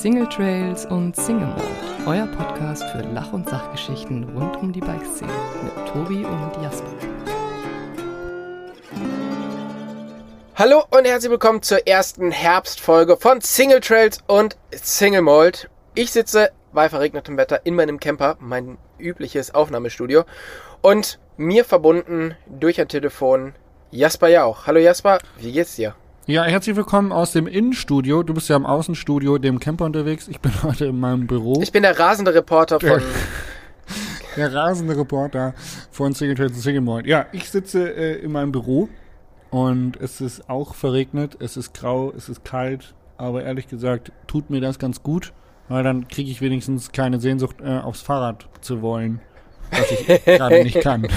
Single Trails und Single Mold, euer Podcast für Lach- und Sachgeschichten rund um die Bikeszene mit Tobi und Jasper. Hallo und herzlich willkommen zur ersten Herbstfolge von Single Trails und Single Mold. Ich sitze bei verregnetem Wetter in meinem Camper, mein übliches Aufnahmestudio, und mir verbunden durch ein Telefon Jasper Jauch. Hallo Jasper, wie geht's dir? Ja, herzlich willkommen aus dem Innenstudio. Du bist ja im Außenstudio, dem Camper unterwegs. Ich bin heute in meinem Büro. Ich bin der rasende Reporter von... Der rasende Reporter von Single Trails und Single Mold. Ja, ich sitze in meinem Büro und es ist auch verregnet. Es ist grau, es ist kalt. Aber ehrlich gesagt, tut mir das ganz gut, weil dann kriege ich wenigstens keine Sehnsucht, aufs Fahrrad zu wollen, was ich gerade nicht kann.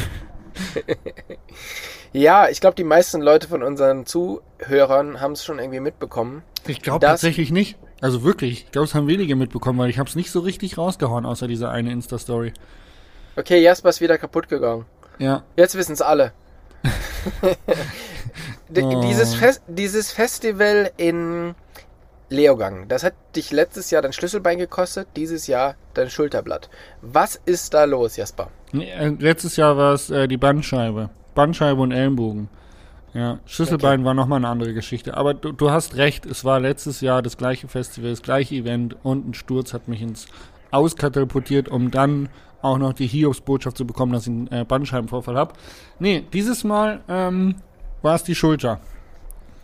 Ja, ich glaube, die meisten Leute von unseren Zuhörern haben es schon irgendwie mitbekommen. Ich glaube tatsächlich nicht. Also wirklich, ich glaube, es haben wenige mitbekommen, weil ich habe es nicht so richtig rausgehauen, außer diese eine Insta-Story. Okay, Jasper ist wieder kaputt gegangen. Ja. Jetzt wissen es alle. Dieses Festival in Leogang, das hat dich letztes Jahr dein Schlüsselbein gekostet, dieses Jahr dein Schulterblatt. Was ist da los, Jasper? Letztes Jahr war es die Bandscheibe. Bandscheibe und Ellenbogen. Ja, Schlüsselbein war nochmal eine andere Geschichte. Aber du hast recht, es war letztes Jahr das gleiche Festival, das gleiche Event und ein Sturz hat mich ins Aus katapultiert, um dann auch noch die Hiobsbotschaft zu bekommen, dass ich einen Bandscheibenvorfall habe. Nee, dieses Mal war es die Schulter.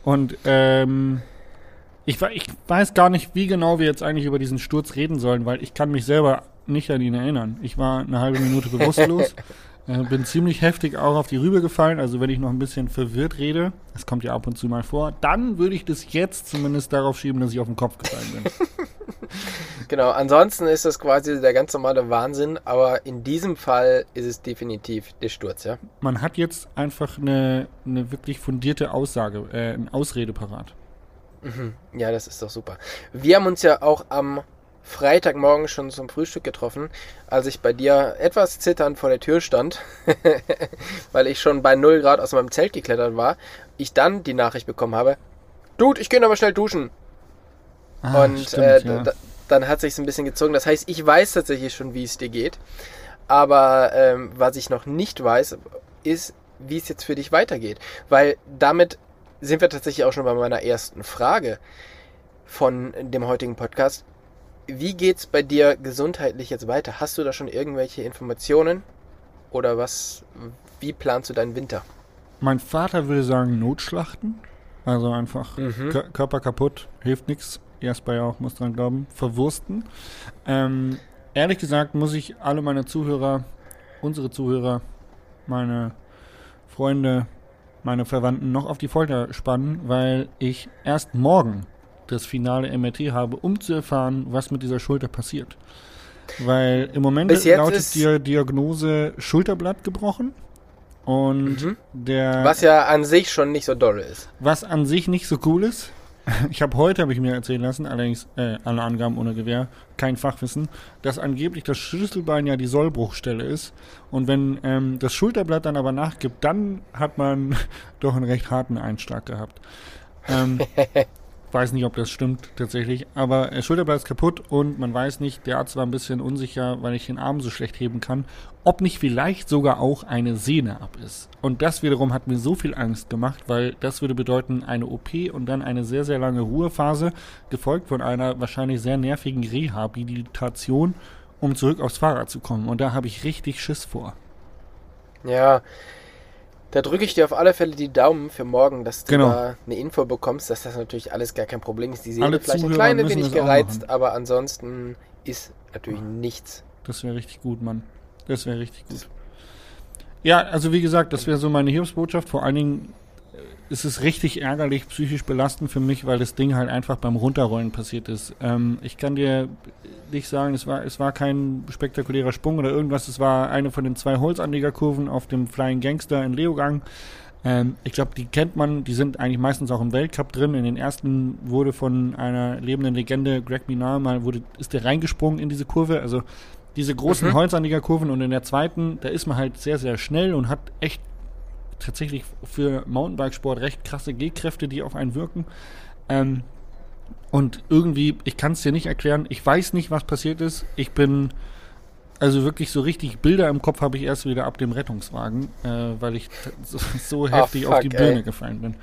Und ich weiß gar nicht, wie genau wir jetzt eigentlich über diesen Sturz reden sollen, weil ich kann mich selber nicht an ihn erinnern. Ich war eine halbe Minute bewusstlos. Bin ziemlich heftig auch auf die Rübe gefallen, also wenn ich noch ein bisschen verwirrt rede, das kommt ja ab und zu mal vor, dann würde ich das jetzt zumindest darauf schieben, dass ich auf den Kopf gefallen bin. Genau, ansonsten ist das quasi der ganz normale Wahnsinn, aber in diesem Fall ist es definitiv der Sturz, ja? Man hat jetzt einfach eine wirklich fundierte Aussage, eine Ausrede parat. Mhm. Ja, das ist doch super. Wir haben uns ja auch am Freitagmorgen schon zum Frühstück getroffen, als ich bei dir etwas zitternd vor der Tür stand, weil ich schon bei 0 Grad aus meinem Zelt geklettert war, ich dann die Nachricht bekommen habe, Dude, ich gehe nochmal schnell duschen. Ah, und stimmt, dann hat sich's ein bisschen gezogen. Das heißt, ich weiß tatsächlich schon, wie es dir geht, aber was ich noch nicht weiß, ist, wie es jetzt für dich weitergeht, weil damit sind wir tatsächlich auch schon bei meiner ersten Frage von dem heutigen Podcast. Wie geht's bei dir gesundheitlich jetzt weiter? Hast du da schon irgendwelche Informationen? Oder was? Wie planst du deinen Winter? Mein Vater würde sagen Notschlachten. Also einfach Körper kaputt, hilft nichts. Jasper ja auch, muss dran glauben. Verwursten. Ehrlich gesagt muss ich alle meine Zuhörer, unsere Zuhörer, meine Freunde, meine Verwandten noch auf die Folter spannen, weil ich erst morgen das finale MRT habe, um zu erfahren, was mit dieser Schulter passiert. Weil im Moment lautet die Diagnose Schulterblatt gebrochen und was ja an sich schon nicht so doll ist. Was an sich nicht so cool ist. Habe ich mir erzählen lassen, allerdings alle Angaben ohne Gewähr, kein Fachwissen, dass angeblich das Schlüsselbein ja die Sollbruchstelle ist. Und wenn das Schulterblatt dann aber nachgibt, dann hat man doch einen recht harten Einschlag gehabt. Weiß nicht, ob das stimmt tatsächlich, aber Schulterblatt ist kaputt und man weiß nicht, der Arzt war ein bisschen unsicher, weil ich den Arm so schlecht heben kann, ob nicht vielleicht sogar auch eine Sehne ab ist. Und das wiederum hat mir so viel Angst gemacht, weil das würde bedeuten, eine OP und dann eine sehr, sehr lange Ruhephase, gefolgt von einer wahrscheinlich sehr nervigen Rehabilitation, um zurück aufs Fahrrad zu kommen. Und da habe ich richtig Schiss vor. Ja, da drücke ich dir auf alle Fälle die Daumen für morgen, dass du da eine Info bekommst, dass das natürlich alles gar kein Problem ist. Die Sehne vielleicht ein kleines wenig gereizt, aber ansonsten ist natürlich nichts. Das wäre richtig gut, Mann. Das wäre richtig gut. Ja, also wie gesagt, das wäre so meine Hilfsbotschaft. Vor allen Dingen ist es richtig ärgerlich, psychisch belastend für mich, weil das Ding halt einfach beim Runterrollen passiert ist. Ich kann dir nicht sagen, es war kein spektakulärer Sprung oder irgendwas. Es war eine von den 2 Holzanlegerkurven auf dem Flying Gangster in Leogang. Ich glaube, die kennt man, die sind eigentlich meistens auch im Weltcup drin. In den ersten wurde von einer lebenden Legende, Greg Minar, ist der reingesprungen in diese Kurve. Also diese großen Holzanlegerkurven, und in der zweiten, da ist man halt sehr, sehr schnell und hat echt tatsächlich für Mountainbikesport recht krasse Gehkräfte, die auf einen wirken. Und irgendwie, ich kann es dir nicht erklären, ich weiß nicht, was passiert ist. Ich bin, also wirklich so richtig Bilder im Kopf habe ich erst wieder ab dem Rettungswagen, weil ich so heftig auf die Birne gefallen bin.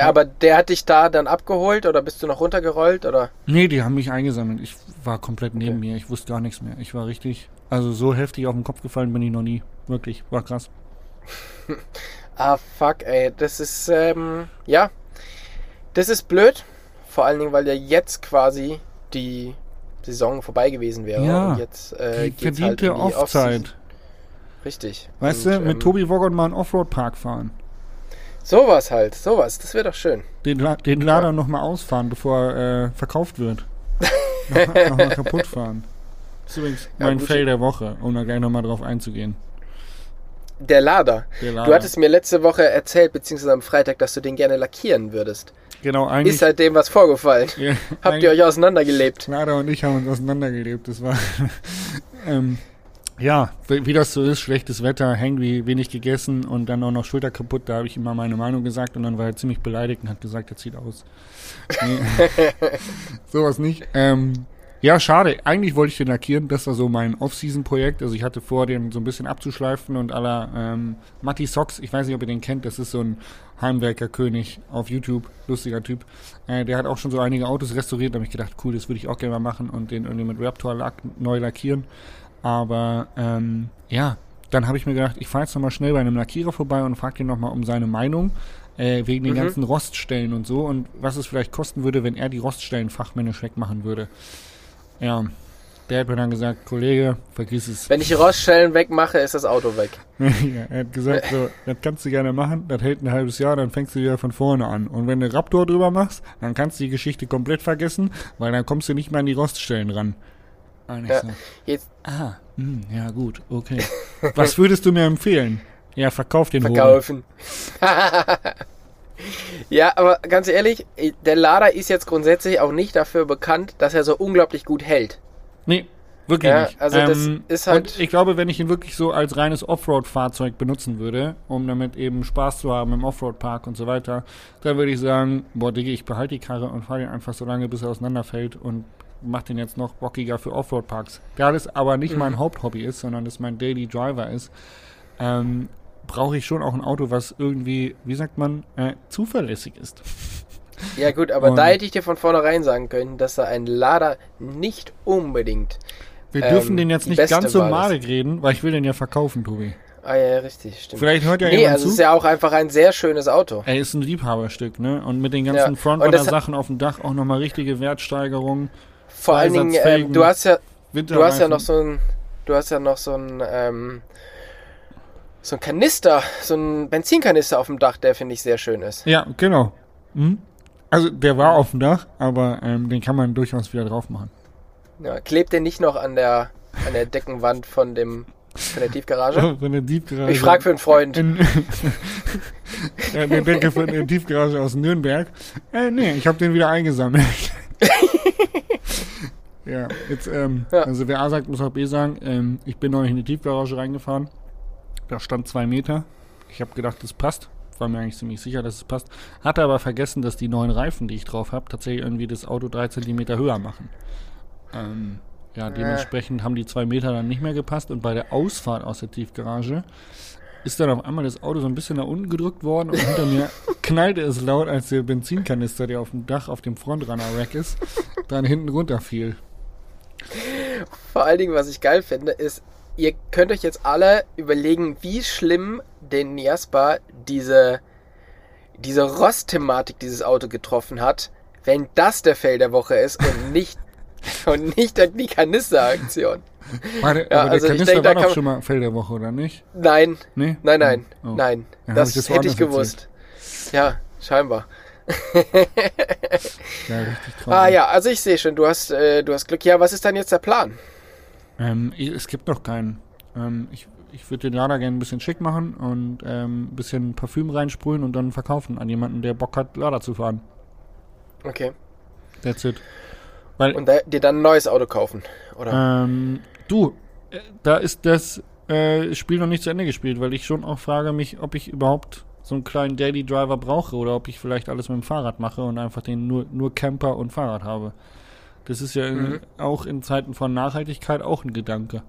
Aber der hat dich da dann abgeholt oder bist du noch runtergerollt? Oder? Nee, die haben mich eingesammelt. Ich war komplett neben mir, ich wusste gar nichts mehr. Ich war richtig, also so heftig auf den Kopf gefallen bin ich noch nie. Wirklich, war krass. Das ist, das ist blöd. Vor allen Dingen, weil ja jetzt quasi die Saison vorbei gewesen wäre. Ja, und jetzt, die verdiente halt die Offzeit. Richtig. Weißt du, mit Tobi Wogon mal einen Offroad-Park fahren. Sowas halt, sowas. Das wäre doch schön. Den Lader nochmal ausfahren, bevor er verkauft wird. nochmal kaputt fahren. Das ist übrigens mein Fail der Woche, um da gleich nochmal drauf einzugehen. Der Lader. Du hattest mir letzte Woche erzählt, beziehungsweise am Freitag, dass du den gerne lackieren würdest. Genau, eigentlich. Ist seitdem was vorgefallen. Ja, habt ihr euch auseinandergelebt? Lader und ich haben uns auseinandergelebt. Das war, wie das so ist, schlechtes Wetter, Hangry, wenig gegessen und dann auch noch Schulter kaputt. Da habe ich immer meine Meinung gesagt und dann war er ziemlich beleidigt und hat gesagt, er zieht aus. Nee. Sowas nicht. Ja, schade. Eigentlich wollte ich den lackieren. Das war so mein Off-Season-Projekt. Also ich hatte vor, den so ein bisschen abzuschleifen und à la Mattie Sox. Ich weiß nicht, ob ihr den kennt. Das ist so ein Heimwerkerkönig auf YouTube. Lustiger Typ. Der hat auch schon so einige Autos restauriert. Da habe ich gedacht, cool, das würde ich auch gerne mal machen und den irgendwie mit Raptor neu lackieren. Aber dann habe ich mir gedacht, ich fahre jetzt nochmal schnell bei einem Lackierer vorbei und frage den nochmal um seine Meinung. Wegen den ganzen Roststellen und so. Und was es vielleicht kosten würde, wenn er die Roststellen fachmännisch wegmachen würde. Ja, der hat mir dann gesagt, Kollege, vergiss es. Wenn ich Roststellen wegmache, ist das Auto weg. Ja, er hat gesagt, so, das kannst du gerne machen, das hält ein halbes Jahr, dann fängst du wieder von vorne an. Und wenn du Raptor drüber machst, dann kannst du die Geschichte komplett vergessen, weil dann kommst du nicht mehr an die Roststellen ran. Ja gut, okay. Was würdest du mir empfehlen? Ja, verkauf den Wagen. Verkaufen. Ja, aber ganz ehrlich, der Lader ist jetzt grundsätzlich auch nicht dafür bekannt, dass er so unglaublich gut hält. Nee, wirklich nicht. Also das ist halt. Und ich glaube, wenn ich ihn wirklich so als reines Offroad-Fahrzeug benutzen würde, um damit eben Spaß zu haben im Offroad-Park und so weiter, dann würde ich sagen, boah, Digga, ich behalte die Karre und fahre den einfach so lange, bis er auseinanderfällt und mache den jetzt noch bockiger für Offroad-Parks. Da das aber nicht mein Haupthobby ist, sondern das mein Daily Driver ist, brauche ich schon auch ein Auto, was irgendwie, wie sagt man, zuverlässig ist. Ja gut, aber da hätte ich dir von vornherein sagen können, dass da ein Lader nicht unbedingt wir dürfen den jetzt nicht ganz so malig reden, weil ich will den ja verkaufen, Tobi. Ah ja, richtig, stimmt. Vielleicht hört ja jemand zu. Es ist ja auch einfach ein sehr schönes Auto. Er ist ein Liebhaberstück, ne? Und mit den ganzen Frontrunner-Sachen auf dem Dach auch nochmal richtige Wertsteigerungen. Vor allen Dingen, du hast ja noch so einen Kanister, so ein Benzinkanister auf dem Dach, der finde ich sehr schön ist. Ja, genau. Hm? Also der war auf dem Dach, aber den kann man durchaus wieder drauf machen. Ja, klebt den nicht noch an der Deckenwand von der Tiefgarage? Von der Tiefgarage. Ich frage für einen Freund. Der Decke von der Tiefgarage aus Nürnberg. Ich habe den wieder eingesammelt. Ja, jetzt, also wer A sagt, muss auch B sagen. Ich bin noch nicht in die Tiefgarage reingefahren. Da stand 2 Meter. Ich habe gedacht, das passt. War mir eigentlich ziemlich sicher, dass es passt. Hatte aber vergessen, dass die neuen Reifen, die ich drauf habe, tatsächlich irgendwie das Auto 3 Zentimeter höher machen. Dementsprechend haben die 2 Meter dann nicht mehr gepasst. Und bei der Ausfahrt aus der Tiefgarage ist dann auf einmal das Auto so ein bisschen nach unten gedrückt worden. Und hinter mir knallte es laut, als der Benzinkanister, der auf dem Dach auf dem Frontrunner-Rack ist, dann hinten runterfiel. Vor allen Dingen, was ich geil finde, ist, ihr könnt euch jetzt alle überlegen, wie schlimm den Jasper diese Rostthematik dieses Auto getroffen hat, wenn das der Fail der Woche ist und nicht, die Kanisteraktion. Der Kanister denke, war doch schon mal Fail der Woche, oder nicht? Nein. Nee? Nein. Das hätte ich gewusst. Erzählt. Ja, scheinbar. Ja, richtig traurig. Also ich sehe schon, du hast Glück. Ja, was ist dann jetzt der Plan? Es gibt noch keinen. Ich würde den Lader gerne ein bisschen schick machen und ein bisschen Parfüm reinsprühen und dann verkaufen an jemanden, der Bock hat, Lader zu fahren. Okay. That's it. Dir dann ein neues Auto kaufen, oder? Da ist das Spiel noch nicht zu Ende gespielt, weil ich schon auch frage mich, ob ich überhaupt so einen kleinen Daily Driver brauche oder ob ich vielleicht alles mit dem Fahrrad mache und einfach den nur Camper und Fahrrad habe. Das ist ja auch in Zeiten von Nachhaltigkeit auch ein Gedanke.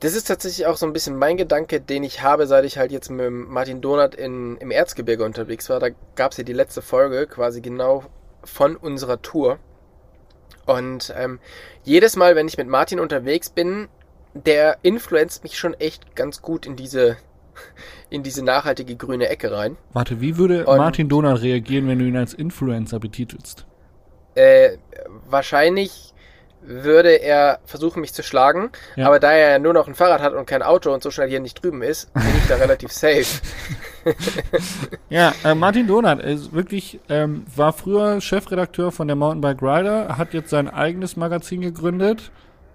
Das ist tatsächlich auch so ein bisschen mein Gedanke, den ich habe, seit ich halt jetzt mit Martin Donat im Erzgebirge unterwegs war. Da gab es ja die letzte Folge quasi genau von unserer Tour. Und jedes Mal, wenn ich mit Martin unterwegs bin, der influenzt mich schon echt ganz gut in diese nachhaltige grüne Ecke rein. Warte, wie würde Martin Donat reagieren, wenn du ihn als Influencer betitelst? Wahrscheinlich würde er versuchen, mich zu schlagen, ja. Aber da er ja nur noch ein Fahrrad hat und kein Auto und so schnell hier nicht drüben ist, bin ich da relativ safe. Ja, Martin Donat ist wirklich, war früher Chefredakteur von der Mountainbike Rider, hat jetzt sein eigenes Magazin gegründet.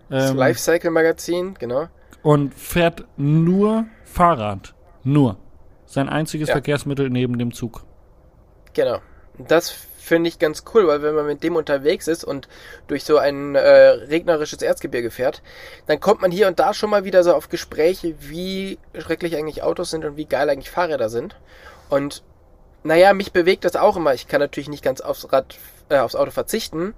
Das Lifecycle Magazin, genau. Und fährt nur Fahrrad. Nur. Sein einziges Verkehrsmittel neben dem Zug. Genau. Das finde ich ganz cool, weil wenn man mit dem unterwegs ist und durch so ein regnerisches Erzgebirge fährt, dann kommt man hier und da schon mal wieder so auf Gespräche, wie schrecklich eigentlich Autos sind und wie geil eigentlich Fahrräder sind. Und naja, mich bewegt das auch immer. Ich kann natürlich nicht ganz aufs Auto verzichten,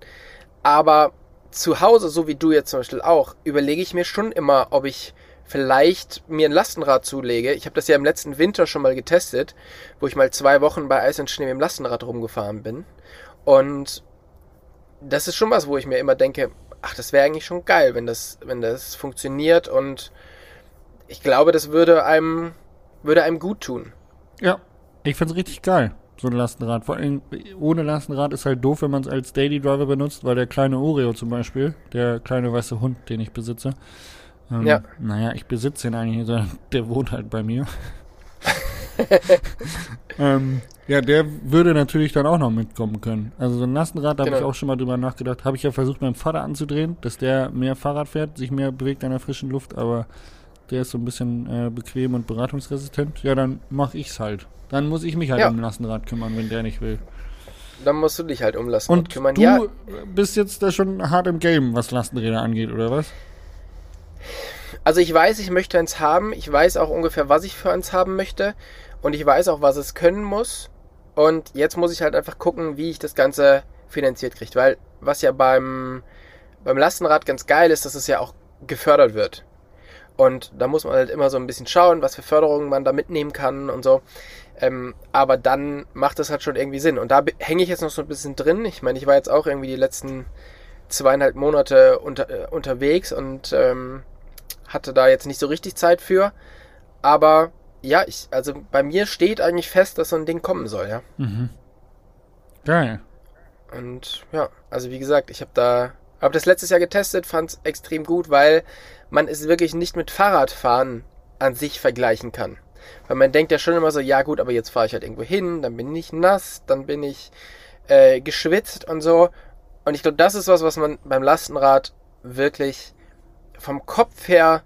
aber zu Hause, so wie du jetzt zum Beispiel auch, überlege ich mir schon immer, ob ich vielleicht mir ein Lastenrad zulege. Ich habe das ja im letzten Winter schon mal getestet, wo ich mal 2 Wochen bei Eis und Schnee mit dem Lastenrad rumgefahren bin. Und das ist schon was, wo ich mir immer denke, ach, das wäre eigentlich schon geil, wenn das funktioniert. Und ich glaube, das würde einem gut tun. Ja, ich find's richtig geil, so ein Lastenrad. Vor allem ohne Lastenrad ist halt doof, wenn man es als Daily Driver benutzt, weil der kleine Oreo zum Beispiel, der kleine weiße Hund, den ich besitze, ja. Naja, ich besitze ihn eigentlich nicht, der wohnt halt bei mir. Ja, der würde natürlich dann auch noch mitkommen können. Also so ein Lastenrad, da habe ich auch schon mal drüber nachgedacht. Habe ich ja versucht, meinem Vater anzudrehen, dass der mehr Fahrrad fährt, sich mehr bewegt an der frischen Luft, aber der ist so ein bisschen bequem und beratungsresistent. Ja, dann mache ich's halt. Dann muss ich mich halt um Lastenrad kümmern, wenn der nicht will. Dann musst du dich halt um Lastenrad kümmern. Und du bist jetzt da schon hart im Game, was Lastenräder angeht, oder was? Also ich weiß, ich möchte eins haben, ich weiß auch ungefähr, was ich für eins haben möchte und ich weiß auch, was es können muss und jetzt muss ich halt einfach gucken, wie ich das Ganze finanziert kriege, weil was ja beim Lastenrad ganz geil ist, dass es ja auch gefördert wird und da muss man halt immer so ein bisschen schauen, was für Förderungen man da mitnehmen kann und so, aber dann macht das halt schon irgendwie Sinn und da hänge ich jetzt noch so ein bisschen drin, ich meine, ich war jetzt auch irgendwie die letzten 2,5 Monate unterwegs und hatte da jetzt nicht so richtig Zeit für, aber ja, also bei mir steht eigentlich fest, dass so ein Ding kommen soll, ja. Mhm. Geil. Und ja, also wie gesagt, ich habe das letztes Jahr getestet, fand es extrem gut, weil man es wirklich nicht mit Fahrradfahren an sich vergleichen kann. Weil man denkt ja schon immer so, ja gut, aber jetzt fahre ich halt irgendwo hin, dann bin ich nass, dann bin ich geschwitzt und so. Und ich glaube, das ist was man beim Lastenrad wirklich vom Kopf her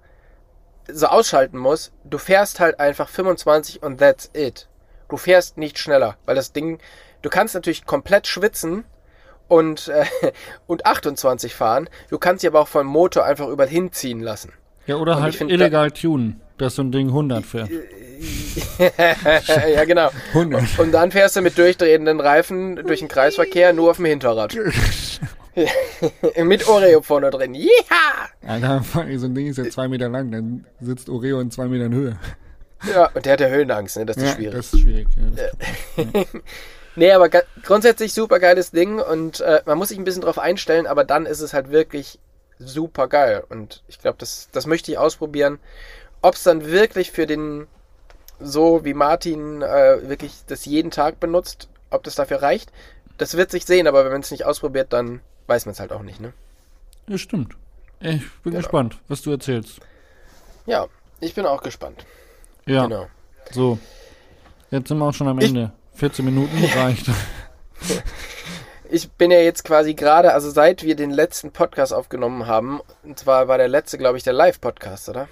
so ausschalten muss. Du fährst halt einfach 25 und that's it. Du fährst nicht schneller, weil das Ding, du kannst natürlich komplett schwitzen und 28 fahren. Du kannst sie aber auch vom Motor einfach überall hinziehen lassen. Ja, oder und halt illegal tunen, dass so ein Ding 100 fährt. Ja, genau. 100. Und dann fährst du mit durchdrehenden Reifen durch den Kreisverkehr nur auf dem Hinterrad. Mit Oreo vorne drin. Jeha! Alter, so ein Ding ist ja 2 Meter lang, dann sitzt Oreo in 2 Metern Höhe. Ja, und der hat ja Höhenangst, ne? Das ist schwierig. Das ist schwierig, ja. Nee, aber grundsätzlich super geiles Ding und man muss sich ein bisschen drauf einstellen, aber dann ist es halt wirklich super geil. Und ich glaube, das möchte ich ausprobieren. Ob es dann wirklich für den, so wie Martin wirklich das jeden Tag benutzt, ob das dafür reicht, das wird sich sehen, aber wenn man es nicht ausprobiert, dann weiß man es halt auch nicht, ne? Ja, stimmt. Ich bin gespannt, was du erzählst. Ja, ich bin auch gespannt. Ja, genau. So. Jetzt sind wir auch schon am Ende. 14 Minuten reicht. Ich bin ja jetzt quasi gerade, also seit wir den letzten Podcast aufgenommen haben, und zwar war der letzte, glaube ich, der Live-Podcast, oder?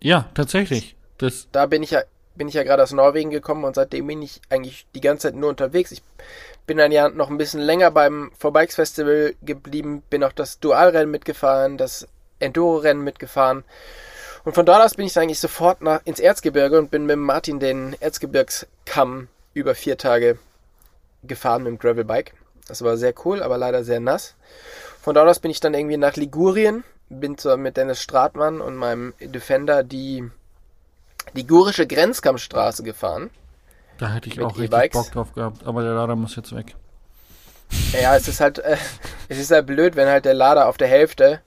Ja, tatsächlich. Da bin ich ja gerade aus Norwegen gekommen und seitdem bin ich eigentlich die ganze Zeit nur unterwegs. Ich bin dann ja noch ein bisschen länger beim Four-Bikes Festival geblieben, bin auch das Dualrennen mitgefahren, das Enduro-Rennen mitgefahren Und von dort aus bin ich eigentlich sofort ins Erzgebirge und bin mit Martin den Erzgebirgskamm über 4 Tage gefahren mit dem Gravelbike. Das war sehr cool, aber leider sehr nass. Von dort aus bin ich dann irgendwie nach Ligurien, bin zusammen mit Dennis Stratmann und meinem Defender die Ligurische Grenzkammstraße gefahren. Da hätte ich auch richtig Bock drauf gehabt, aber der Lader muss jetzt weg. Ja, es ist halt blöd, wenn halt der Lader auf der Hälfte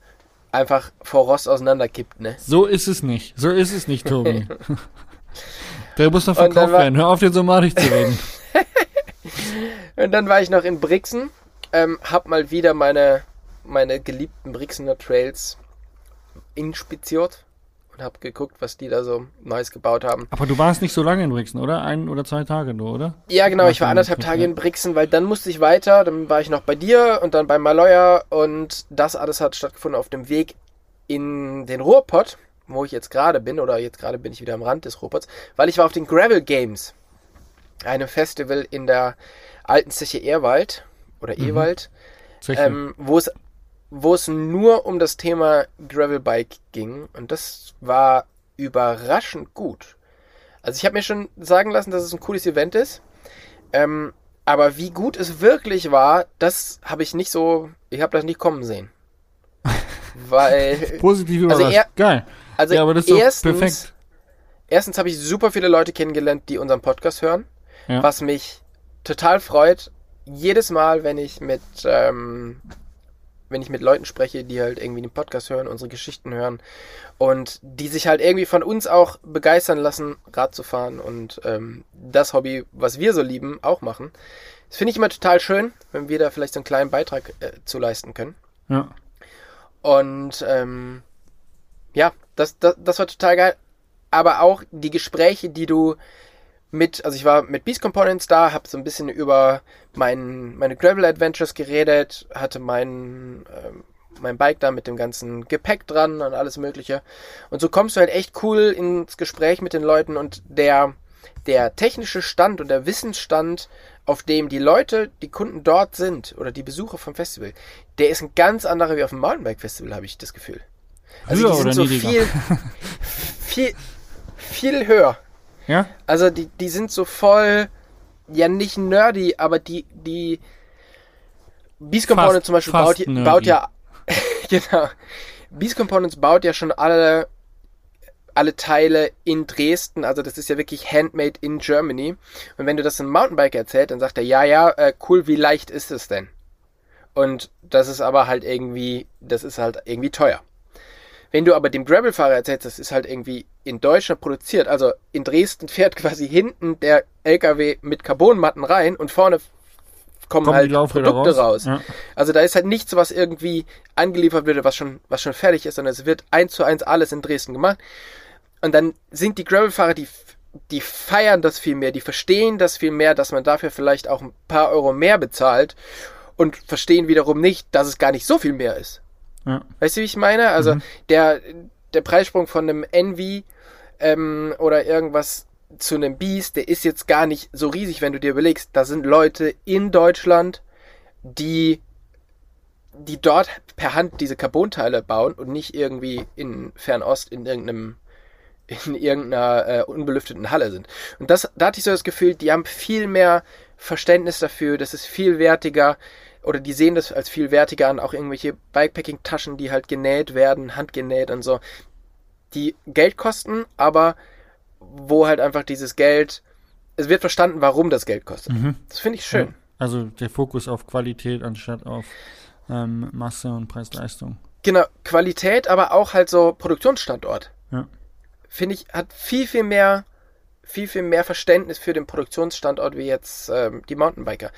einfach vor Rost auseinanderkippt, ne? So ist es nicht, Tobi. Der muss noch verkauft werden. Hör auf, den so madig zu reden. Und dann war ich noch in Brixen, hab mal wieder meine geliebten Brixener Trails inspiziert und hab geguckt, was die da so Neues gebaut haben. Aber du warst nicht so lange in Brixen, oder? 1 oder 2 Tage nur, oder? Ja, genau, ich war 1,5 Tage in Brixen, weil dann musste ich weiter, dann war ich noch bei dir und dann bei Maloja und das alles hat stattgefunden auf dem Weg in den Ruhrpott, wo ich jetzt gerade bin, oder jetzt gerade bin ich wieder am Rand des Ruhrpotts, weil ich war auf den Gravel Games, einem Festival in der alten Zeche Ehrwald, wo es nur um das Thema Gravelbike ging. Und das war überraschend gut. Also ich habe mir schon sagen lassen, dass es ein cooles Event ist. Aber wie gut es wirklich war, das habe ich nicht so... Ich habe das nicht kommen sehen. Weil... Positiv überrascht. Geil. Also ja, aber das ist perfekt. Erstens habe ich super viele Leute kennengelernt, die unseren Podcast hören. Ja. Was mich total freut. Jedes Mal, wenn ich mit Leuten spreche, die halt irgendwie den Podcast hören, unsere Geschichten hören und die sich halt irgendwie von uns auch begeistern lassen, Rad zu fahren und das Hobby, was wir so lieben, auch machen. Das finde ich immer total schön, wenn wir da vielleicht so einen kleinen Beitrag zu leisten können. Ja. Und das war total geil. Aber auch die Gespräche, die du ich war mit Beast Components da, habe so ein bisschen über meine Gravel Adventures geredet, hatte mein Bike da mit dem ganzen Gepäck dran und alles Mögliche. Und so kommst du halt echt cool ins Gespräch mit den Leuten und der technische Stand und der Wissensstand, auf dem die Leute, die Kunden dort sind oder die Besucher vom Festival, der ist ein ganz anderer wie auf dem Mountainbike Festival, habe ich das Gefühl. Also die sind so viel höher. Ja? Also die sind so voll, ja nicht nerdy, aber die Beast Components fast, zum Beispiel baut ja genau. Beast Components baut ja schon alle Teile in Dresden, also das ist ja wirklich handmade in Germany. Und wenn du das einem Mountainbike erzählst, dann sagt er, cool, wie leicht ist es denn? Und das ist halt irgendwie teuer. Wenn du aber dem Gravelfahrer erzählst, das ist halt irgendwie in Deutschland produziert, also in Dresden fährt quasi hinten der LKW mit Carbonmatten rein und vorne kommen halt Produkte raus. Ja. Also da ist halt nichts, was irgendwie angeliefert wird, was schon fertig ist, sondern es wird 1:1 alles in Dresden gemacht. Und dann sind die Gravelfahrer, die feiern das viel mehr, die verstehen das viel mehr, dass man dafür vielleicht auch ein paar Euro mehr bezahlt und verstehen wiederum nicht, dass es gar nicht so viel mehr ist. Ja. Weißt du, wie ich meine? Also der Preissprung von einem Envy oder irgendwas zu einem Beast, der ist jetzt gar nicht so riesig, wenn du dir überlegst, da sind Leute in Deutschland, die dort per Hand diese Carbonteile bauen und nicht irgendwie in Fernost in irgendeiner unbelüfteten Halle sind. Und da hatte ich so das Gefühl, die haben viel mehr Verständnis dafür, das ist viel wertiger. Oder die sehen das als viel wertiger an, auch irgendwelche Bikepacking-Taschen, die halt genäht werden, handgenäht und so, die Geld kosten, aber wo halt einfach dieses Geld, es wird verstanden, warum das Geld kostet. Mhm. Das finde ich schön. Also der Fokus auf Qualität anstatt auf Masse und Preis-Leistung. Genau, Qualität, aber auch halt so Produktionsstandort. Ja. Finde ich, hat viel mehr Verständnis für den Produktionsstandort wie jetzt die Mountainbiker.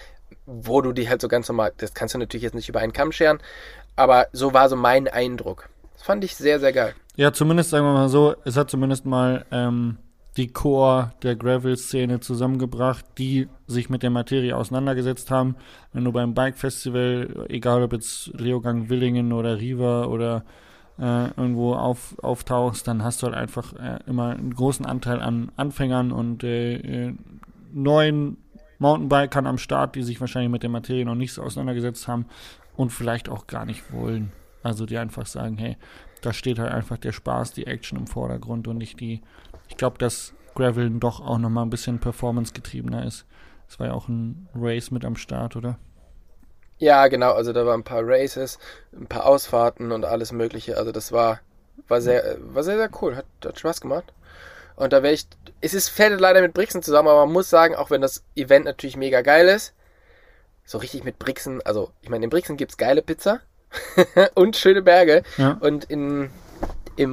Wo du die halt so ganz normal, das kannst du natürlich jetzt nicht über einen Kamm scheren, aber so war so mein Eindruck. Das fand ich sehr, sehr geil. Ja, zumindest, sagen wir mal so, es hat zumindest mal die Core der Gravel-Szene zusammengebracht, die sich mit der Materie auseinandergesetzt haben. Wenn du beim Bike-Festival, egal ob jetzt Leogang, Willingen oder Riva oder irgendwo auftauchst, dann hast du halt einfach immer einen großen Anteil an Anfängern und neuen Mountainbikern am Start, die sich wahrscheinlich mit der Materie noch nicht so auseinandergesetzt haben und vielleicht auch gar nicht wollen. Also die einfach sagen, hey, da steht halt einfach der Spaß, die Action im Vordergrund und nicht die, ich glaube, dass Gravel doch auch nochmal ein bisschen performancegetriebener ist. Es war ja auch ein Race mit am Start, oder? Ja, genau, also da waren ein paar Races, ein paar Ausfahrten und alles mögliche, also das war sehr, sehr cool, hat Spaß gemacht. Und da es fällt leider mit Brixen zusammen, aber man muss sagen, auch wenn das Event natürlich mega geil ist, so richtig mit Brixen, also ich meine, in Brixen gibt's geile Pizza und schöne Berge, ja. Und im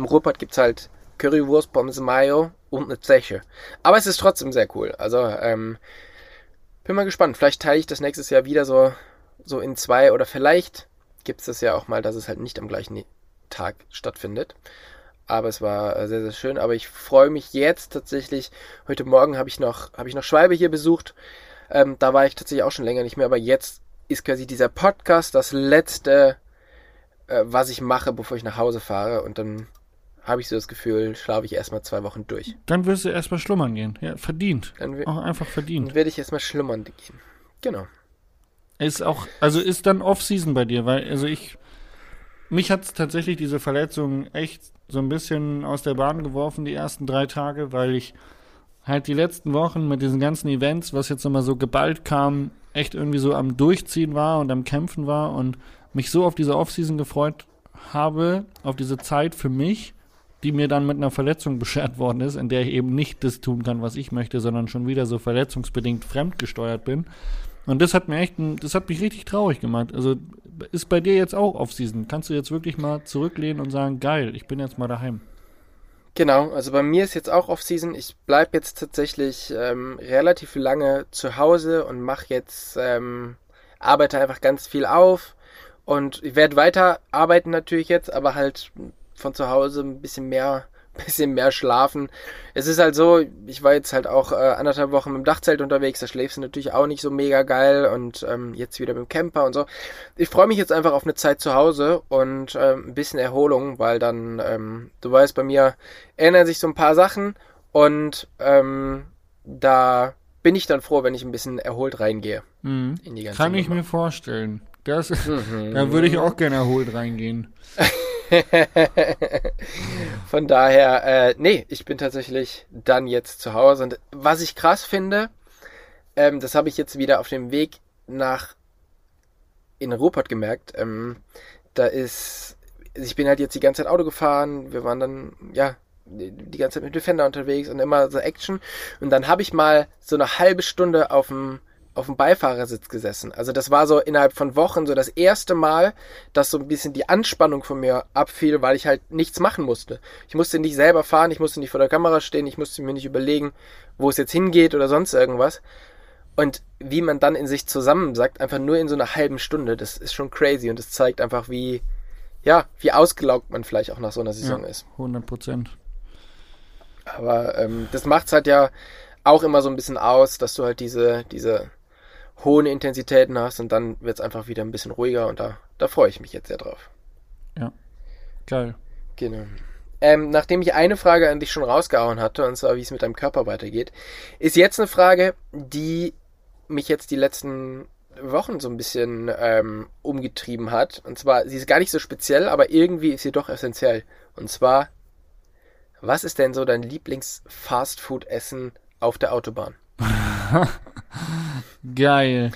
Ruhrpott gibt's halt Currywurst, Pommes Mayo und eine Zeche. Aber es ist trotzdem sehr cool, also bin mal gespannt, vielleicht teile ich das nächstes Jahr wieder so in zwei, oder vielleicht gibt's das ja auch mal, dass es halt nicht am gleichen Tag stattfindet. Aber es war sehr, sehr schön. Aber ich freue mich jetzt tatsächlich. Heute Morgen habe ich noch Schwalbe hier besucht. Da war ich tatsächlich auch schon länger nicht mehr. Aber jetzt ist quasi dieser Podcast das letzte, was ich mache, bevor ich nach Hause fahre. Und dann habe ich so das Gefühl, schlafe ich erstmal 2 Wochen durch. Dann wirst du erstmal schlummern gehen. Ja, verdient. Auch einfach verdient. Dann werde ich erstmal schlummern gehen. Genau. Ist auch, also ist dann Off-Season bei dir, weil, also mich hat tatsächlich diese Verletzung echt so ein bisschen aus der Bahn geworfen, die ersten 3 Tage, weil ich halt die letzten Wochen mit diesen ganzen Events, was jetzt nochmal so geballt kam, echt irgendwie so am Durchziehen war und am Kämpfen war und mich so auf diese Offseason gefreut habe, auf diese Zeit für mich, die mir dann mit einer Verletzung beschert worden ist, in der ich eben nicht das tun kann, was ich möchte, sondern schon wieder so verletzungsbedingt fremdgesteuert bin. Und das hat mir das hat mich richtig traurig gemacht. Also ist bei dir jetzt auch Off-Season? Kannst du jetzt wirklich mal zurücklehnen und sagen, geil, ich bin jetzt mal daheim? Genau, also bei mir ist jetzt auch Off-Season. Ich bleibe jetzt tatsächlich relativ lange zu Hause und mache jetzt, arbeite einfach ganz viel auf und ich werde weiter arbeiten natürlich jetzt, aber halt von zu Hause ein bisschen mehr schlafen. Es ist halt so, ich war jetzt halt auch 1,5 Wochen mit dem Dachzelt unterwegs, da schläfst du natürlich auch nicht so mega geil und jetzt wieder mit dem Camper und so. Ich freue mich jetzt einfach auf eine Zeit zu Hause und ein bisschen Erholung, weil dann, du weißt, bei mir ändern sich so ein paar Sachen und da bin ich dann froh, wenn ich ein bisschen erholt reingehe. Mhm. In die ganze Kann Woche. Ich mir vorstellen. Das, Da würde ich auch gerne erholt reingehen. Von daher, ich bin tatsächlich dann jetzt zu Hause. Und was ich krass finde, das habe ich jetzt wieder auf dem Weg in Ruhrpott gemerkt. Ich bin halt jetzt die ganze Zeit Auto gefahren. Wir waren dann, ja, die ganze Zeit mit Defender unterwegs und immer so Action. Und dann habe ich mal so eine halbe Stunde auf dem Beifahrersitz gesessen. Also das war so innerhalb von Wochen so das erste Mal, dass so ein bisschen die Anspannung von mir abfiel, weil ich halt nichts machen musste. Ich musste nicht selber fahren, ich musste nicht vor der Kamera stehen, ich musste mir nicht überlegen, wo es jetzt hingeht oder sonst irgendwas. Und wie man dann in sich zusammensackt, einfach nur in so einer halben Stunde, das ist schon crazy und das zeigt einfach, wie ausgelaugt man vielleicht auch nach so einer Saison ist. 100%. Aber das macht's halt ja auch immer so ein bisschen aus, dass du halt diese hohen Intensitäten hast und dann wird es einfach wieder ein bisschen ruhiger und da freue ich mich jetzt sehr drauf. Ja, geil. Genau. Nachdem ich eine Frage an dich schon rausgehauen hatte, und zwar wie es mit deinem Körper weitergeht, ist jetzt eine Frage, die mich jetzt die letzten Wochen so ein bisschen umgetrieben hat. Und zwar, sie ist gar nicht so speziell, aber irgendwie ist sie doch essentiell. Und zwar, was ist denn so dein Lieblings-Fastfood-Essen auf der Autobahn? Geil.